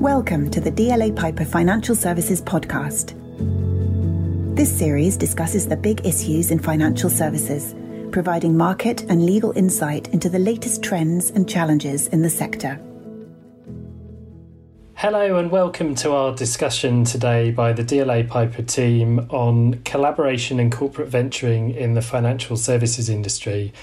Welcome to the DLA Piper Financial Services Podcast. This series discusses the big issues in financial services, providing market and legal insight into the latest trends and challenges in the sector. Hello and welcome to our discussion today by the DLA Piper team on collaboration and corporate venturing in the financial services industry.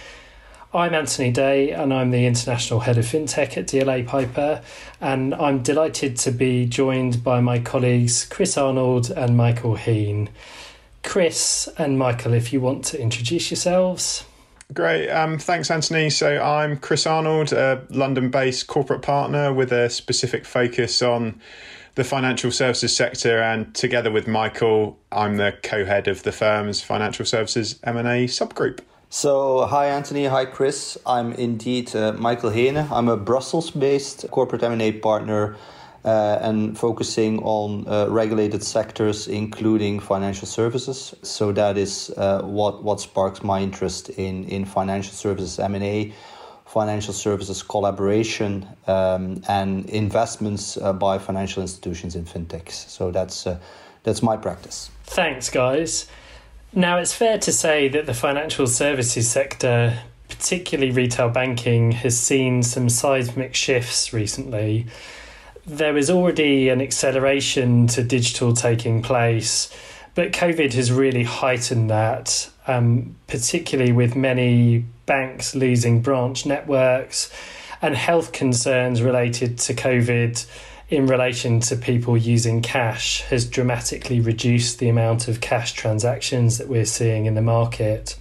I'm Anthony Day and I'm the International Head of Fintech at DLA Piper, and I'm delighted to be joined by my colleagues Chris Arnold and Michaël Heene. Chris and Michael, if you want to introduce yourselves. Great. Thanks, Anthony. So I'm Chris Arnold, a London-based corporate partner with a specific focus on the financial services sector. And together with Michael, I'm the co-head of the firm's financial services M&A subgroup. So hi, Anthony. Hi, Chris. I'm indeed Michaël Heene. I'm a Brussels-based corporate M&A partner and focusing on regulated sectors, including financial services. So that is what sparks my interest in financial services M&A, financial services collaboration, and investments by financial institutions in fintechs. So that's my practice. Thanks, guys. Now, it's fair to say that the financial services sector, particularly retail banking, has seen some seismic shifts recently. There is already an acceleration to digital taking place, but COVID has really heightened that, particularly with many banks losing branch networks and health concerns related to COVID in relation to people using cash has dramatically reduced the amount of cash transactions that we're seeing in the market.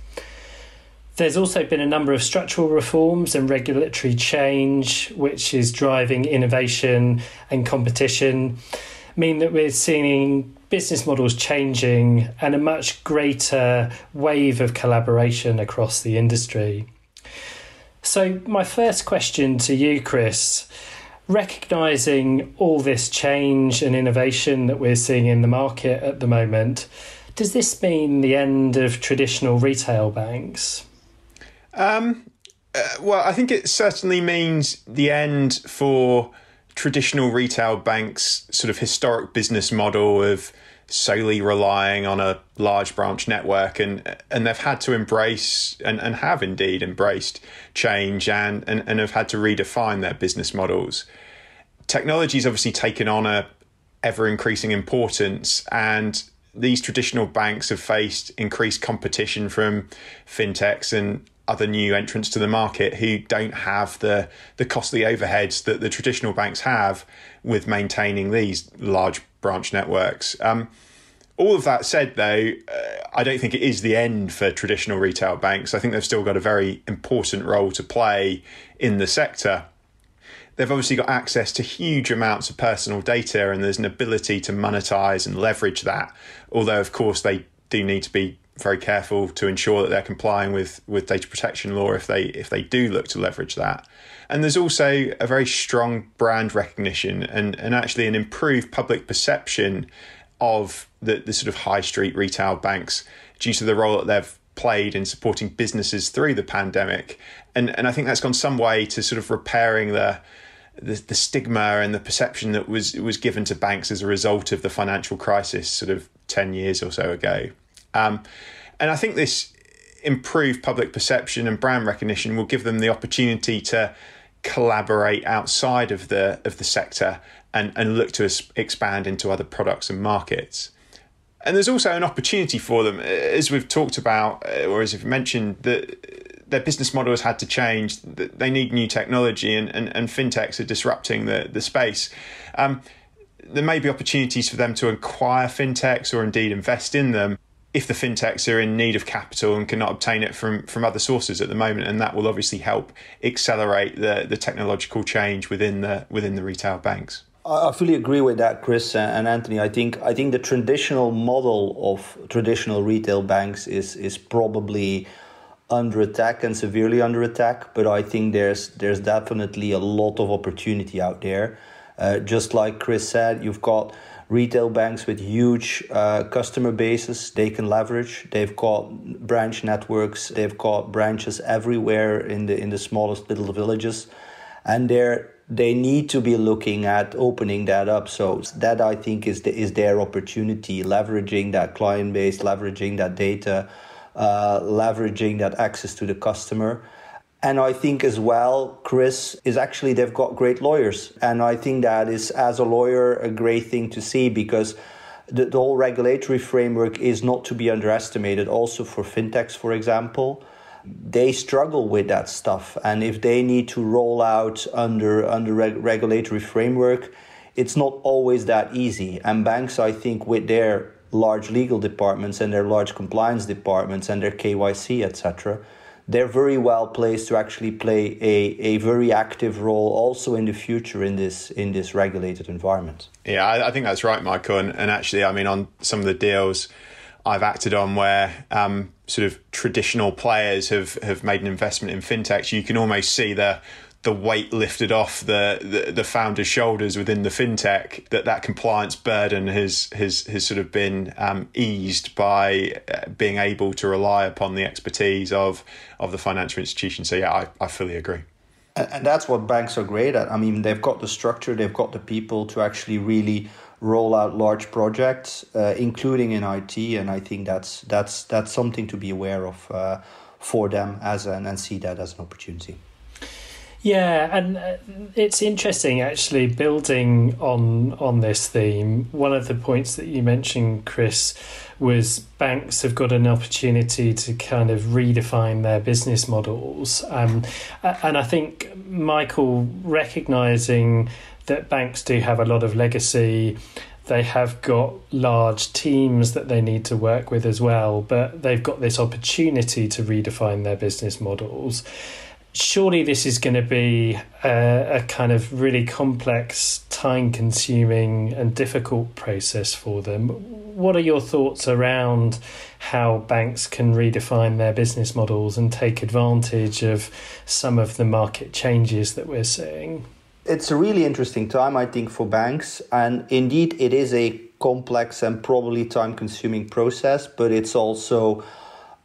There's also been a number of structural reforms and regulatory change, which is driving innovation and competition, mean that we're seeing business models changing and a much greater wave of collaboration across the industry. So my first question to you, Chris, recognising all this change and innovation that we're seeing in the market at the moment, does this mean the end of traditional retail banks? Well, I think it certainly means the end for traditional retail banks' sort of historic business model of solely relying on a large branch network, and they've had to embrace and have indeed embraced change and have had to redefine their business models. Technology's obviously taken on a ever-increasing importance, and these traditional banks have faced increased competition from fintechs and other new entrants to the market who don't have the costly overheads that the traditional banks have with maintaining these large branch networks. All of that said, though, I don't think it is the end for traditional retail banks. I think they've still got a very important role to play in the sector. They've obviously got access to huge amounts of personal data, and there's an ability to monetize and leverage that. Although, of course, they do need to be very careful to ensure that they're complying with data protection law if they do look to leverage that. And there's also a very strong brand recognition and actually an improved public perception of the sort of high street retail banks due to the role that they've played in supporting businesses through the pandemic. And I think that's gone some way to sort of repairing the stigma and the perception that was given to banks as a result of the financial crisis sort of 10 years or so ago. And I think this improved public perception and brand recognition will give them the opportunity to collaborate outside of the sector and look to expand into other products and markets. And there's also an opportunity for them, as we've talked about, or as we've mentioned, that their business model has had to change. They need new technology, and fintechs are disrupting the space. There may be opportunities for them to acquire fintechs or indeed invest in them if the fintechs are in need of capital and cannot obtain it from other sources at the moment, and that will obviously help accelerate the technological change within the retail banks. I fully agree with that, Chris and Anthony. I think the traditional model of traditional retail banks is probably under attack and severely under attack, but I think there's definitely a lot of opportunity out there. Just like Chris said, you've got retail banks with huge customer bases they can leverage. They've got branch networks. They've got branches everywhere in the smallest little villages. And they're they need to be looking at opening that up. So that, I think, is their opportunity, leveraging that client base, leveraging that data, leveraging that access to the customer. And I think as well, Chris, is actually they've got great lawyers. And I think that is, as a lawyer, a great thing to see, because the whole regulatory framework is not to be underestimated. Also for fintechs, for example, they struggle with that stuff. And if they need to roll out under regulatory framework, it's not always that easy. And banks, I think, with their large legal departments and their large compliance departments and their KYC, etc., they're very well placed to actually play a very active role also in the future in this regulated environment. Yeah, I think that's right, Michael. And actually, I mean, on some of the deals I've acted on where sort of traditional players have made an investment in fintech, you can almost see the weight lifted off the founder's shoulders within the fintech, that compliance burden has sort of been eased by being able to rely upon the expertise of the financial institution. So yeah, I fully agree. And that's what banks are great at. I mean, they've got the structure, they've got the people to actually really roll out large projects, including in IT. And I think that's something to be aware of for them and see that as an opportunity. Yeah, and it's interesting, actually, building on this theme. One of the points that you mentioned, Chris, was banks have got an opportunity to kind of redefine their business models. And I think, Michael, recognising that banks do have a lot of legacy, they have got large teams that they need to work with as well, but they've got this opportunity to redefine their business models. Surely this is going to be a kind of really complex, time-consuming and difficult process for them. What are your thoughts around how banks can redefine their business models and take advantage of some of the market changes that we're seeing? It's a really interesting time, I think, for banks. And indeed, it is a complex and probably time-consuming process, but it's also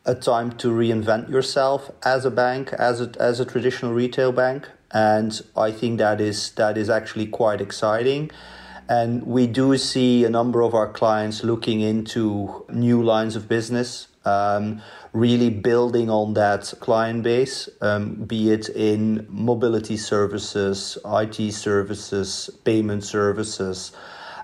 a time to reinvent yourself as a bank, as a traditional retail bank. And I think that is actually quite exciting. And we do see a number of our clients looking into new lines of business, really building on that client base, be it in mobility services, IT services, payment services,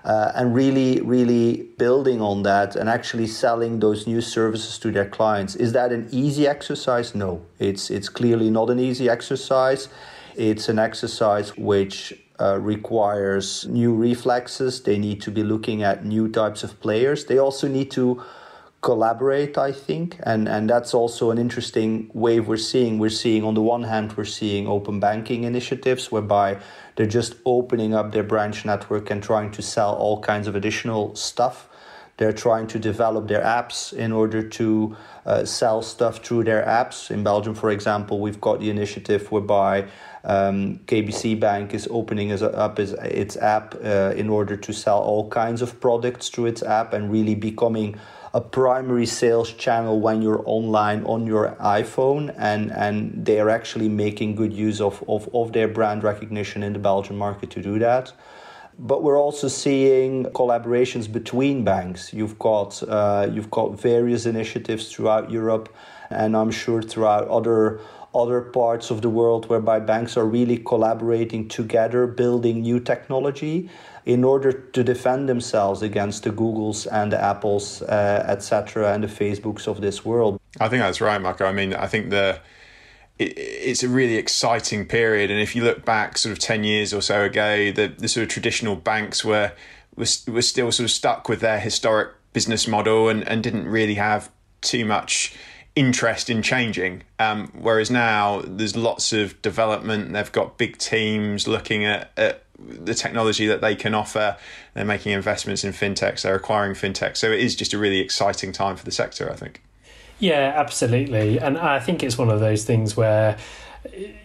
and really, really building on that and actually selling those new services to their clients. Is that an easy exercise? No, it's clearly not an easy exercise. It's an exercise which requires new reflexes. They need to be looking at new types of players. They also need to collaborate, I think. And that's also an interesting wave we're seeing. On the one hand, we're seeing open banking initiatives whereby they're just opening up their branch network and trying to sell all kinds of additional stuff. They're trying to develop their apps in order to sell stuff through their apps. In Belgium, for example, we've got the initiative whereby KBC Bank is opening up its app in order to sell all kinds of products through its app and really becoming a primary sales channel when you're online on your iPhone, and they are actually making good use of their brand recognition in the Belgian market to do that. But we're also seeing collaborations between banks. You've got various initiatives throughout Europe, and I'm sure throughout other parts of the world, whereby banks are really collaborating together, building new technology in order to defend themselves against the Googles and the Apples, etc., and the Facebooks of this world. I think that's right, Marco. I mean, I think it's a really exciting period. And if you look back sort of 10 years or so ago, the sort of traditional banks were still sort of stuck with their historic business model and didn't really have too much interest in changing, whereas now there's lots of development. They've got big teams looking at the technology that they can offer. They're making investments in fintechs, they're acquiring fintechs. So it is just a really exciting time for the sector, I think. Yeah, absolutely. And I think it's one of those things where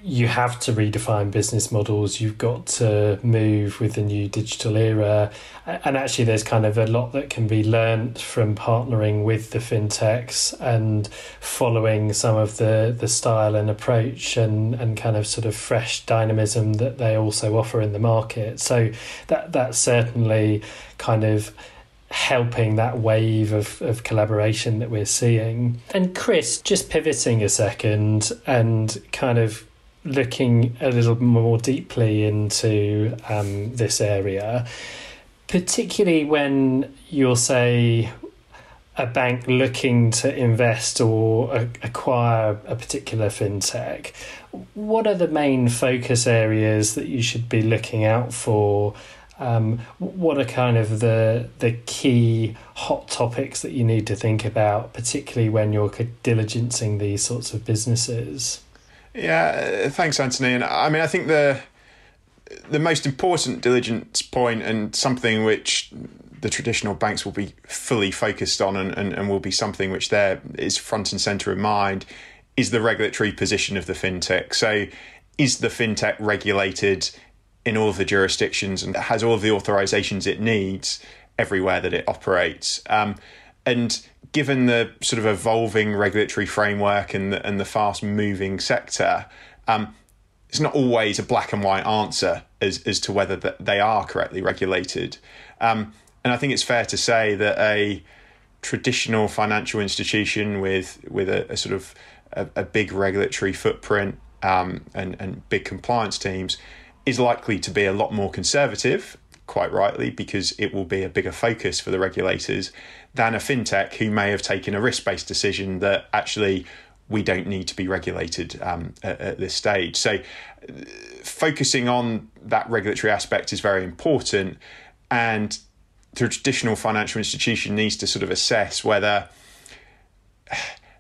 you have to redefine business models. You've got to move with the new digital era. And actually, there's kind of a lot that can be learnt from partnering with the fintechs and following some of the style and approach and kind of sort of fresh dynamism that they also offer in the market. So that's certainly kind of helping that wave of collaboration that we're seeing. And Chris, just pivoting a second and kind of looking a little more deeply into this area, particularly when you're, say, a bank looking to invest or acquire a particular fintech, what are the main focus areas that you should be looking out for? What are kind of the key hot topics that you need to think about, particularly when you're diligencing these sorts of businesses? Yeah, thanks, Anthony. And I mean, I think the most important diligence point, and something which the traditional banks will be fully focused on and will be something which there is front and centre of mind, is the regulatory position of the fintech. So is the fintech regulated in all of the jurisdictions and has all of the authorizations it needs everywhere that it operates? And given the sort of evolving regulatory framework and the fast moving sector, it's not always a black and white answer as to whether they are correctly regulated. And I think it's fair to say that a traditional financial institution with a sort of a big regulatory footprint and big compliance teams is likely to be a lot more conservative, quite rightly, because it will be a bigger focus for the regulators than a fintech who may have taken a risk-based decision that actually we don't need to be regulated at this stage. So focusing on that regulatory aspect is very important, and the traditional financial institution needs to sort of assess whether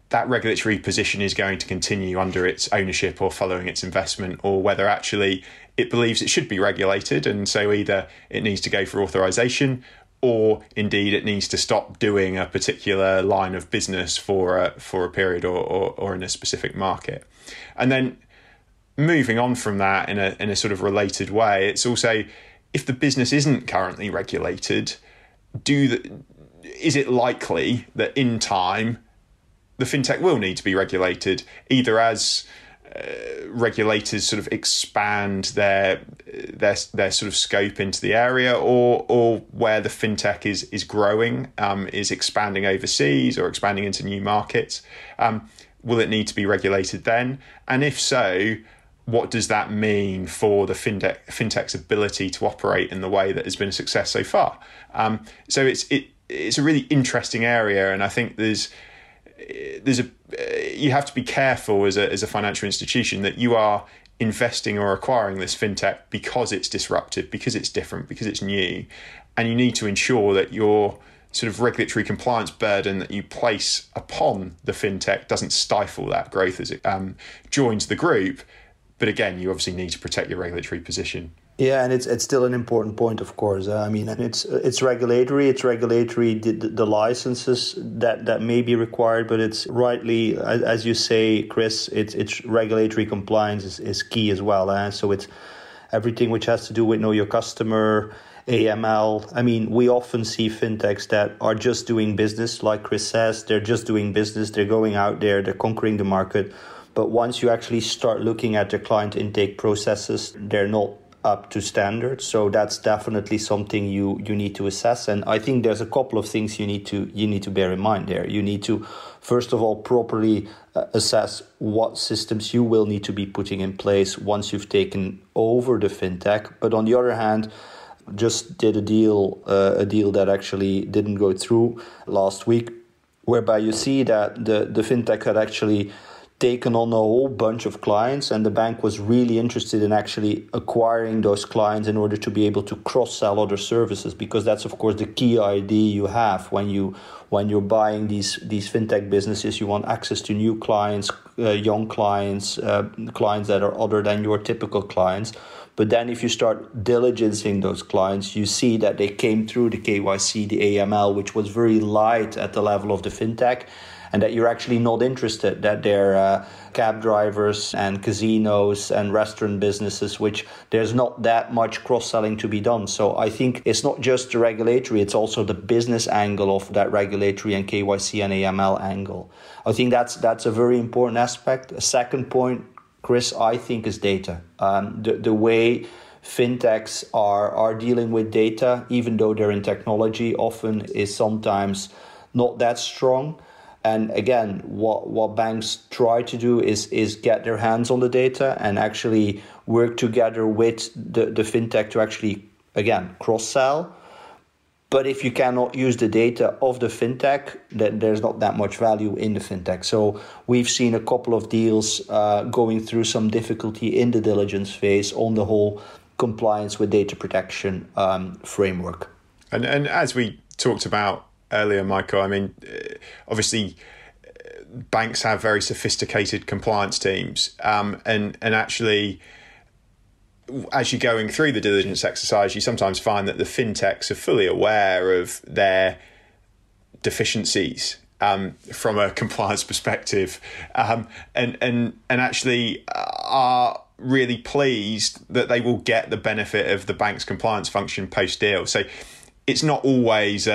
that regulatory position is going to continue under its ownership or following its investment, or whether actually it believes it should be regulated, and so either it needs to go for authorization, or indeed it needs to stop doing a particular line of business for a period or in a specific market. And then moving on from that in a sort of related way, it's also, if the business isn't currently regulated, is it likely that in time the fintech will need to be regulated, either as regulators sort of expand their sort of scope into the area, or where the fintech is growing, is expanding overseas or expanding into new markets? Will it need to be regulated then? And if so, what does that mean for the fintech's ability to operate in the way that has been a success so far? So it's a really interesting area, and I think you have to be careful as a financial institution that you are investing or acquiring this fintech because it's disruptive, because it's different, because it's new, and you need to ensure that your sort of regulatory compliance burden that you place upon the fintech doesn't stifle that growth as it joins the group. But again, you obviously need to protect your regulatory position. Yeah, and it's still an important point, of course. I mean, it's regulatory. It's regulatory. The licenses that may be required, but it's rightly, as you say, Chris, it's regulatory compliance is key as well. So it's everything which has to do with know your customer, AML. I mean, we often see fintechs that are just doing business, like Chris says. They're just doing business. They're going out there. They're conquering the market. But once you actually start looking at their client intake processes, they're not up to standard. So that's definitely something you need to assess. And I think there's a couple of things you need to bear in mind there. You need to, first of all, properly assess what systems you will need to be putting in place once you've taken over the fintech. But on the other hand, just did a deal that actually didn't go through last week, whereby you see that the fintech had actually taken on a whole bunch of clients, and the bank was really interested in actually acquiring those clients in order to be able to cross-sell other services, because that's, of course, the key idea you have when you're buying these fintech businesses. You want access to new clients, young clients, clients that are other than your typical clients. But then if you start diligencing those clients, you see that they came through the KYC, the AML, which was very light at the level of the fintech. and that you're actually not interested, that they're cab drivers and casinos and restaurant businesses, which there's not that much cross-selling to be done. So I think it's not just the regulatory, it's also the business angle of that regulatory and KYC and AML angle. I think that's a very important aspect. A second point, Chris, I think, is data. The way fintechs are dealing with data, even though they're in technology, often is sometimes not that strong. And again, what banks try to do is get their hands on the data and actually work together with the fintech to actually, again, cross-sell. But if you cannot use the data of the fintech, then there's not that much value in the fintech. So we've seen a couple of deals going through some difficulty in the diligence phase on the whole compliance with data protection framework. And as we talked about earlier, Michael, I mean, obviously, banks have very sophisticated compliance teams, and actually, as you're going through the diligence exercise, you sometimes find that the fintechs are fully aware of their deficiencies from a compliance perspective, and actually are really pleased that they will get the benefit of the bank's compliance function post-deal. So it's not always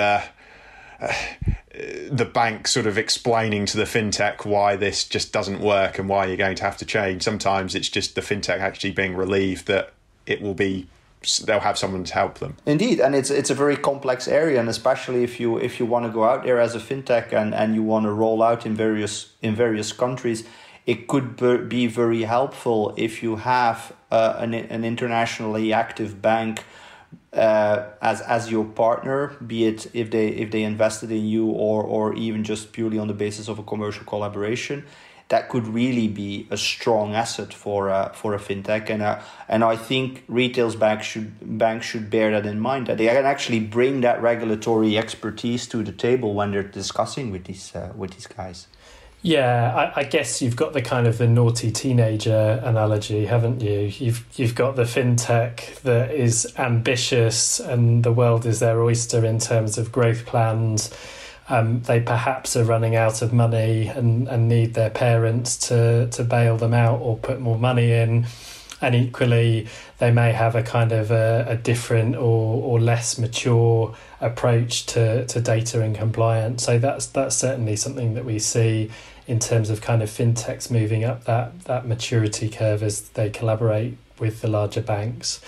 the bank sort of explaining to the fintech why this just doesn't work and why you're going to have to change. Sometimes it's just the fintech actually being relieved that it will be, they'll have someone to help them. Indeed, and it's a very complex area, and especially if you want to go out there as a fintech and you want to roll out in various countries, it could be very helpful if you have an internationally active bank as your partner, be it if they invested in you or even just purely on the basis of a commercial collaboration. That could really be a strong asset for a fintech, and I think retail banks should bear that in mind, that they can actually bring that regulatory expertise to the table when they're discussing with these guys. Yeah, I guess you've got the kind of the naughty teenager analogy, haven't you? You've got the fintech that is ambitious and the world is their oyster in terms of growth plans. They perhaps are running out of money and need their parents to bail them out or put more money in. And equally, they may have a kind of a different or less mature approach to data and compliance. So that's certainly something that we see in terms of kind of fintechs moving up that maturity curve as they collaborate with the larger banks.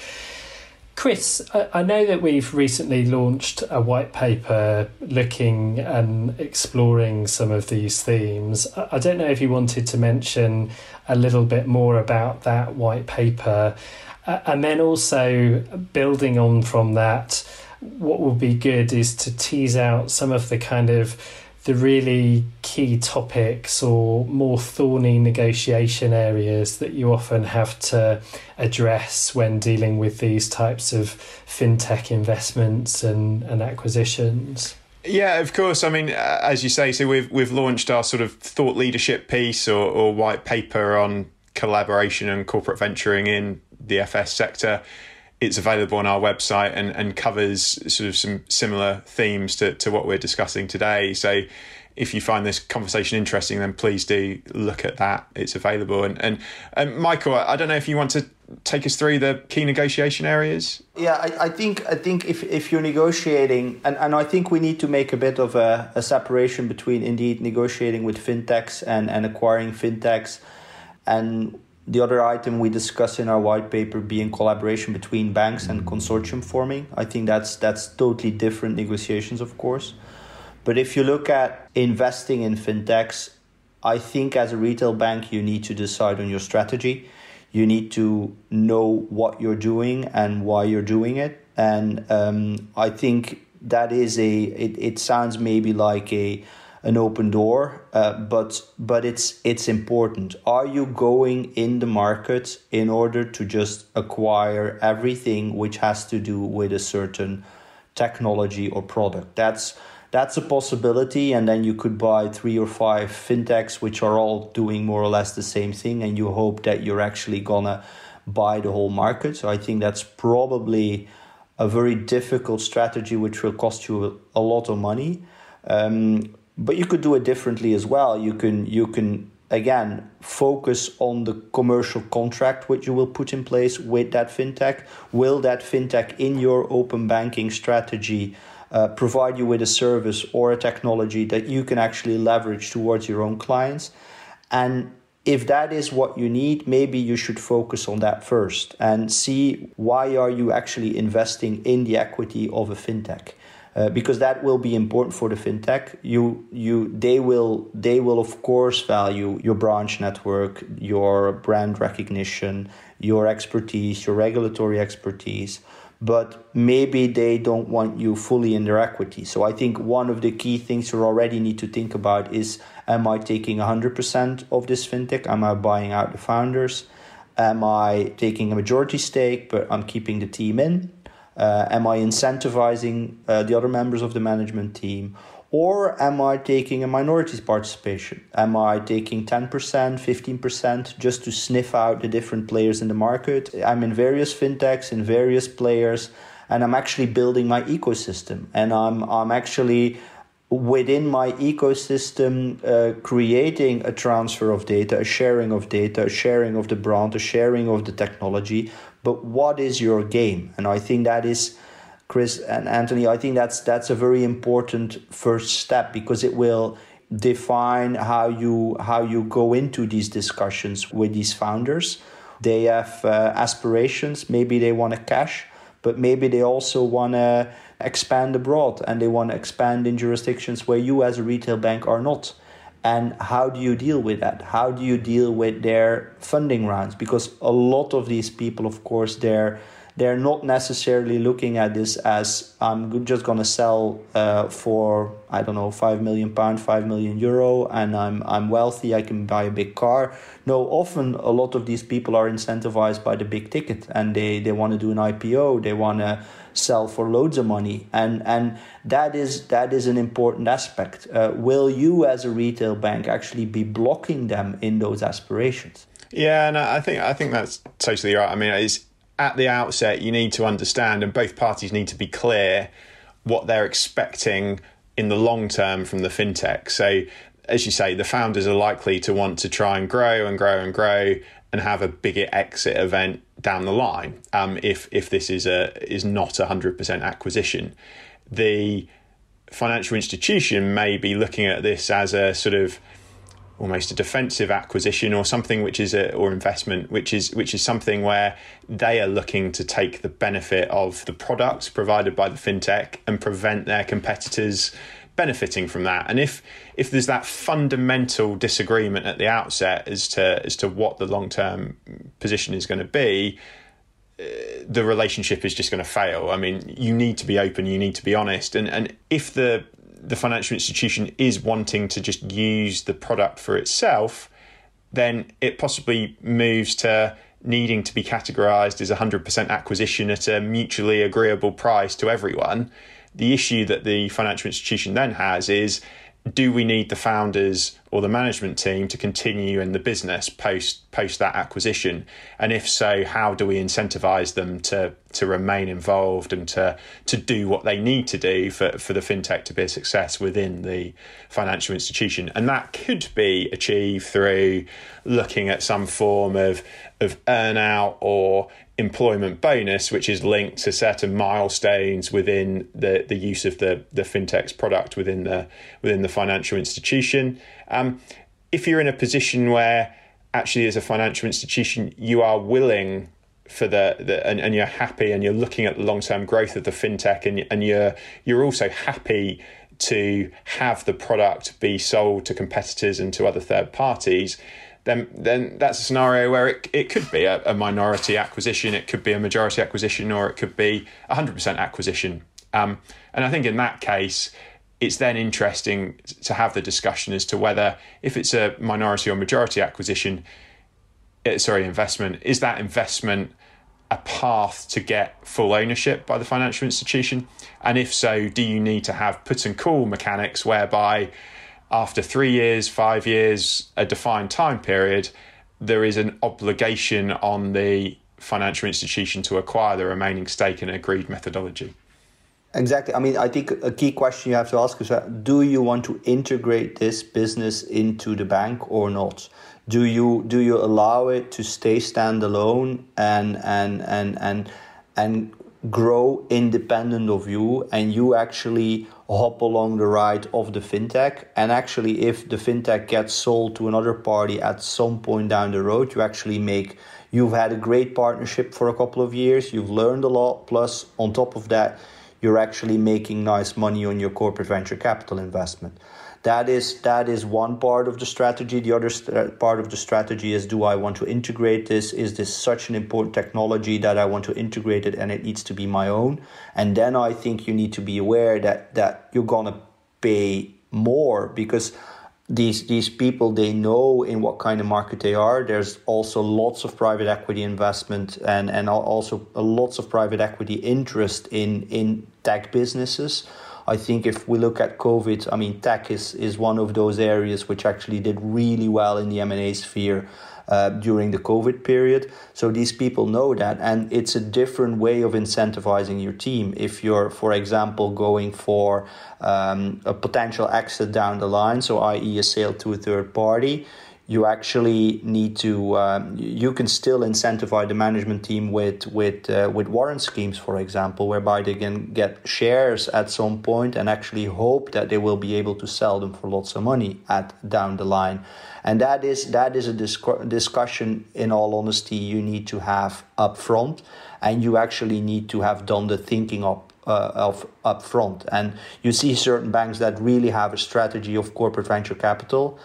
Chris, I know that we've recently launched a white paper looking and exploring some of these themes. I don't know if you wanted to mention a little bit more about that white paper, and then also building on from that, what would be good is to tease out some of the kind of the really key topics or more thorny negotiation areas that you often have to address when dealing with these types of fintech investments and acquisitions. Yeah, of course. I mean, as you say, so we've launched our sort of thought leadership piece or white paper on collaboration and corporate venturing in the FS sector. It's available on our website and covers sort of some similar themes to what we're discussing today. So if you find this conversation interesting, then please do look at that. It's available. And Michael, I don't know if you want to take us through the key negotiation areas. Yeah, I think if you're negotiating, and I think we need to make a bit of a separation between indeed negotiating with fintechs and acquiring fintechs, and the other item we discuss in our white paper being collaboration between banks and consortium forming. I think that's totally different negotiations, of course. But if you look at investing in fintechs, I think as a retail bank, you need to decide on your strategy. You need to know what you're doing and why you're doing it. And I think that is it sounds maybe like an open door, but it's important. Are you going in the market in order to just acquire everything which has to do with a certain technology or product? That's a possibility, and then you could buy 3 or 5 fintechs which are all doing more or less the same thing, and you hope that you're actually gonna buy the whole market. So I think that's probably a very difficult strategy which will cost you a lot of money. But you could do it differently as well. You can again focus on the commercial contract which you will put in place with that fintech. Will that fintech in your open banking strategy provide you with a service or a technology that you can actually leverage towards your own clients? And if that is what you need, maybe you should focus on that first and see why are you actually investing in the equity of a fintech. Because that will be important for the fintech. They will of course value your branch network, your brand recognition, your expertise, your regulatory expertise, but maybe they don't want you fully in their equity. So I think one of the key things you already need to think about is, am I taking 100% of this fintech? Am I buying out the founders? Am I taking a majority stake, but I'm keeping the team in? Am I incentivizing the other members of the management team? Or am I taking a minority participation? Am I taking 10%, 15% just to sniff out the different players in the market? I'm in various fintechs, in various players, and I'm actually building my ecosystem. And I'm actually, within my ecosystem, creating a transfer of data, a sharing of the brand, a sharing of the technology. But what is your game? And I think that is, Chris and Anthony, I think that's a very important first step, because it will define how you go into these discussions with these founders. They have aspirations. Maybe they want to cash, but maybe they also want to expand abroad and they want to expand in jurisdictions where you as a retail bank are not. And how do you deal with that? How do you deal with their funding rounds? Because a lot of these people, of course, they're not necessarily looking at this as, I'm just going to sell for, I don't know, £5 million, €5 million, and I'm wealthy, I can buy a big car. No, often a lot of these people are incentivized by the big ticket, and they want to do an IPO, they want to sell for loads of money. And that is an important aspect. Will you as a retail bank actually be blocking them in those aspirations? Yeah, and no, I think that's totally right. I mean, it's, at the outset, you need to understand, and both parties need to be clear what they're expecting in the long term from the fintech. So, as you say, the founders are likely to want to try and grow and have a bigger exit event down the line. If this is not 100% acquisition, the financial institution may be looking at this as a sort of almost a defensive acquisition, or something which is or investment, which is something where they are looking to take the benefit of the products provided by the fintech and prevent their competitors benefiting from that. And if there's that fundamental disagreement at the outset as to what the long-term position is going to be, the relationship is just going to fail. I mean, you need to be open, you need to be honest, and if the financial institution is wanting to just use the product for itself, then it possibly moves to needing to be categorized as 100% acquisition at a mutually agreeable price to everyone. The issue that the financial institution then has is, do we need the founders or the management team to continue in the business post that acquisition? And if so, how do we incentivize them to remain involved and to do what they need to do for the fintech to be a success within the financial institution? And that could be achieved through looking at some form of earn-out or employment bonus, which is linked to certain milestones within the use of the fintech's product within the financial institution. If you're in a position where actually as a financial institution you are willing for and you're happy and you're looking at the long-term growth of the fintech, and you're also happy to have the product be sold to competitors and to other third parties, then that's a scenario where it could be a minority acquisition, it could be a majority acquisition, or it could be 100% acquisition. And I think in that case, it's then interesting to have the discussion as to whether, if it's a minority or majority investment, is that investment a path to get full ownership by the financial institution? And if so, do you need to have put and call mechanics whereby after 3 years, 5 years, a defined time period, there is an obligation on the financial institution to acquire the remaining stake in an agreed methodology? Exactly. I mean, I think a key question you have to ask is, do you want to integrate this business into the bank or not? Do you allow it to stay standalone and grow independent of you, and you actually hop along the ride of the fintech? And actually, if the fintech gets sold to another party at some point down the road, you actually you've had a great partnership for a couple of years, you've learned a lot, plus on top of that, you're actually making nice money on your corporate venture capital investment. That is one part of the strategy. The other part of the strategy is, do I want to integrate this? Is this such an important technology that I want to integrate it and it needs to be my own? And then I think you need to be aware that you're going to pay more, because these people, they know in what kind of market they are. There's also lots of private equity investment and also lots of private equity interest in tech businesses. I think if we look at COVID, I mean, tech is one of those areas which actually did really well in the M&A sphere during the COVID period. So these people know that, and it's a different way of incentivizing your team. If you're, for example, going for a potential exit down the line, so i.e. a sale to a third party, you actually need to. You can still incentivize the management team with warrant schemes, for example, whereby they can get shares at some point and actually hope that they will be able to sell them for lots of money at down the line. And that is a discussion. In all honesty, you need to have upfront, and you actually need to have done the thinking of upfront. And you see certain banks that really have a strategy of corporate venture capital,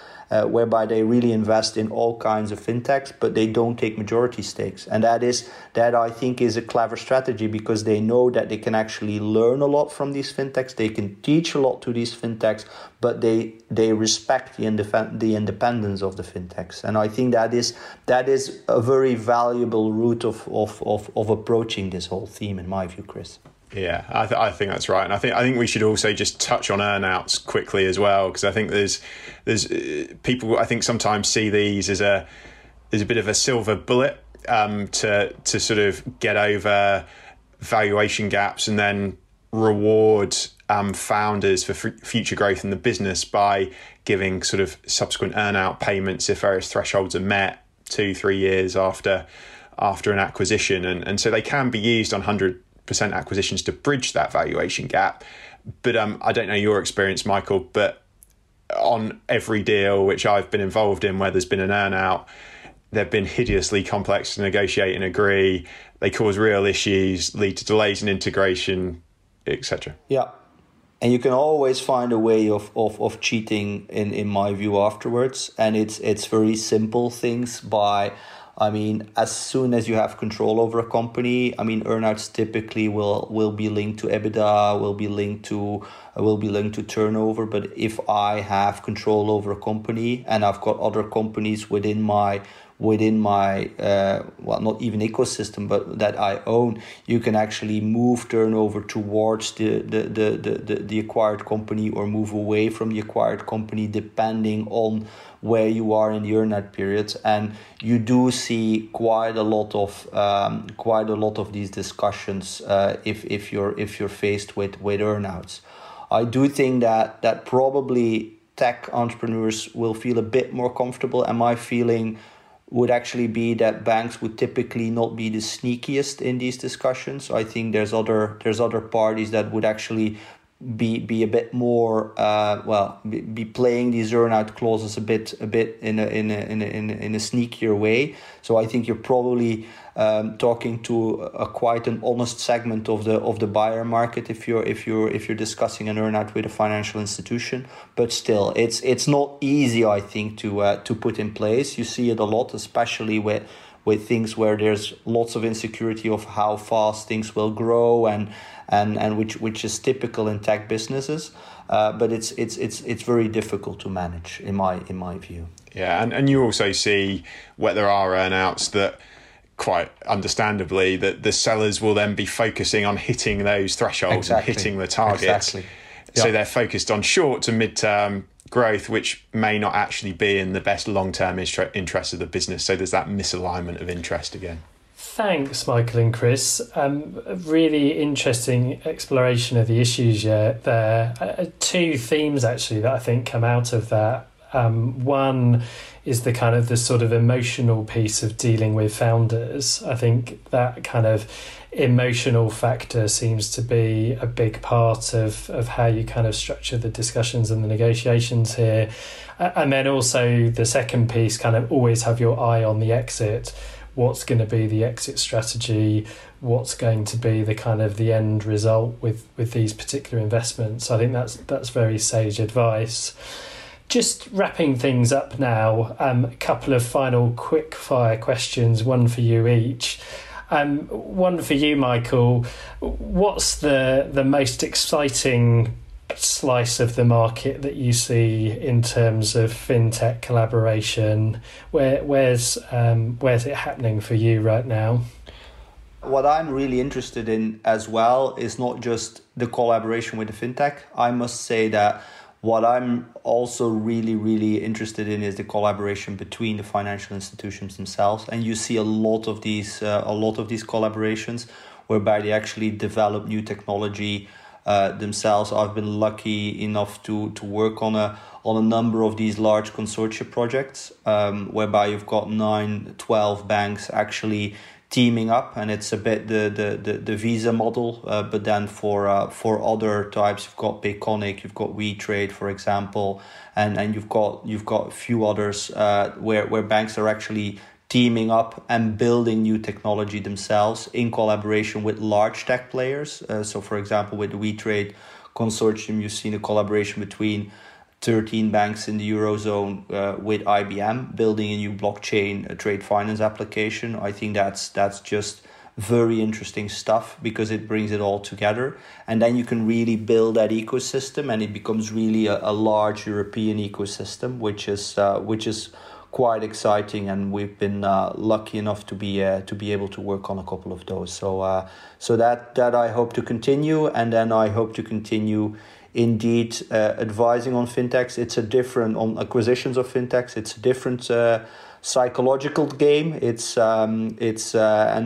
whereby they really invest in all kinds of fintechs, but they don't take majority stakes. And that I think is a clever strategy, because they know that they can actually learn a lot from these fintechs. They can teach a lot to these fintechs, but they respect the independence of the fintechs. And I think that is a very valuable route of approaching this whole theme, in my view, Chris. Yeah, I think that's right, and I think we should also just touch on earnouts quickly as well, because I think there's people I think sometimes see these as a bit of a silver bullet to sort of get over valuation gaps and then reward founders for future growth in the business by giving sort of subsequent earnout payments if various thresholds are met 2-3 years after an acquisition, and so they can be used on 100% acquisitions to bridge that valuation gap. But I don't know your experience, Michaël, but on every deal which I've been involved in where there's been an earnout, they've been hideously complex to negotiate and agree. They cause real issues, lead to delays in integration, etc. Yeah. And you can always find a way of cheating in my view afterwards. And it's very simple things by, I mean, as soon as you have control over a company, I mean, earnouts typically will be linked to EBITDA, will be linked to turnover. But if I have control over a company and I've got other companies within my well, not even ecosystem, but that I own, you can actually move turnover towards the acquired company or move away from the acquired company depending on where you are in the earnout periods. And you do see quite a lot of these discussions if you're faced with earnouts. I do think that probably tech entrepreneurs will feel a bit more comfortable, and my feeling would actually be that banks would typically not be the sneakiest in these discussions. I think there's other parties that would actually be a bit more be playing these earnout clauses a bit in a sneakier way. So I think you're probably talking to a quite an honest segment of the buyer market if you're discussing an earnout with a financial institution. But still, it's not easy, I think, to put in place. You see it a lot, especially with things where there's lots of insecurity of how fast things will grow and which is typical in tech businesses. But it's very difficult to manage in my view. Yeah, and you also see where there are earnouts that, quite understandably, that the sellers will then be focusing on hitting those thresholds. Exactly. And hitting the targets. Exactly. Yep. So they're focused on short to mid-term growth, which may not actually be in the best long-term interest of the business. So there's that misalignment of interest again. Thanks, Michaël and Chris. Really interesting exploration of the issues there. Two themes, actually, that I think come out of that. One is the kind of the sort of emotional piece of dealing with founders. I think that kind of emotional factor seems to be a big part of how you kind of structure the discussions and the negotiations here. And then also the second piece, kind of always have your eye on the exit. What's going to be the exit strategy? What's going to be the kind of the end result with these particular investments? I think that's very sage advice. Just wrapping things up now, a couple of final quick fire questions, one for you each. One for you, Michaël. What's the most exciting slice of the market that you see in terms of fintech collaboration? Where's it happening for you right now? What I'm really interested in as well is not just the collaboration with the fintech. I must say that what I'm also really, really interested in is the collaboration between the financial institutions themselves. And you see a lot of these collaborations whereby they actually develop new technology themselves. I've been lucky enough to work on a number of these large consortia projects, whereby you've got 9-12 banks actually teaming up, and it's a bit the Visa model, but then for other types, you've got Payconic, you've got WeTrade, for example, and you've got a few others where banks are actually teaming up and building new technology themselves in collaboration with large tech players. So, for example, with the WeTrade consortium, you've seen a collaboration between 13 banks in the Eurozone with IBM building a new blockchain trade finance application. I think that's just very interesting stuff because it brings it all together. And then you can really build that ecosystem, and it becomes really a large European ecosystem, which is quite exciting. And we've been lucky enough to be able to work on a couple of those. So that I hope to continue, and then I hope to continue indeed advising on fintechs. It's a different, on acquisitions of fintechs, it's a different psychological game. It's and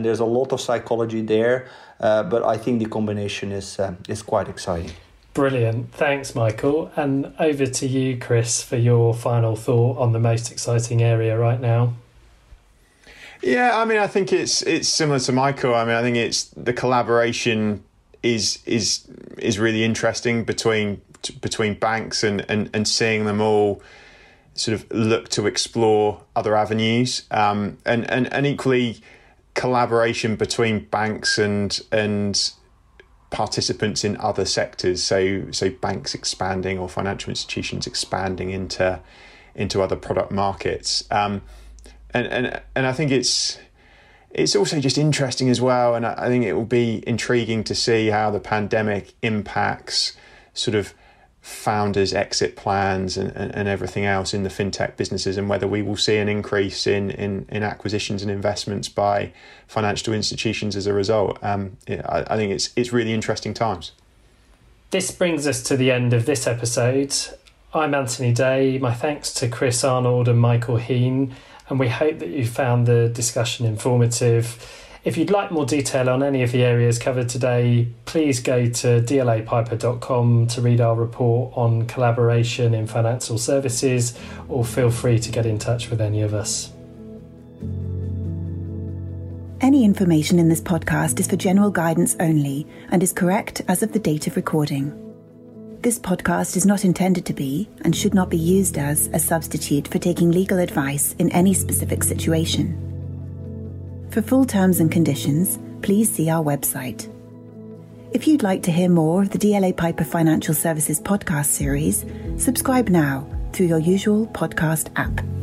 there's a lot of psychology there, but I think the combination is quite exciting. Brilliant. Thanks, Michaël. And over to you, Chris, for your final thought on the most exciting area right now. Yeah, I mean, I think it's similar to Michaël. I mean, I think it's the collaboration is really interesting between banks and seeing them all sort of look to explore other avenues, and equally collaboration between banks and participants in other sectors. So banks expanding or financial institutions expanding into other product markets, and I think it's also just interesting as well, and I think it will be intriguing to see how the pandemic impacts sort of founders' exit plans and everything else in the fintech businesses, and whether we will see an increase in acquisitions and investments by financial institutions as a result. I think it's really interesting times. This brings us to the end of this episode. I'm Anthony Day. My thanks to Chris Arnold and Michaël Heene. And we hope that you found the discussion informative. If you'd like more detail on any of the areas covered today, please go to dlapiper.com to read our report on collaboration in financial services, or feel free to get in touch with any of us. Any information in this podcast is for general guidance only and is correct as of the date of recording. This podcast is not intended to be, and should not be used as, a substitute for taking legal advice in any specific situation. For full terms and conditions, please see our website. If you'd like to hear more of the DLA Piper Financial Services podcast series, subscribe now through your usual podcast app.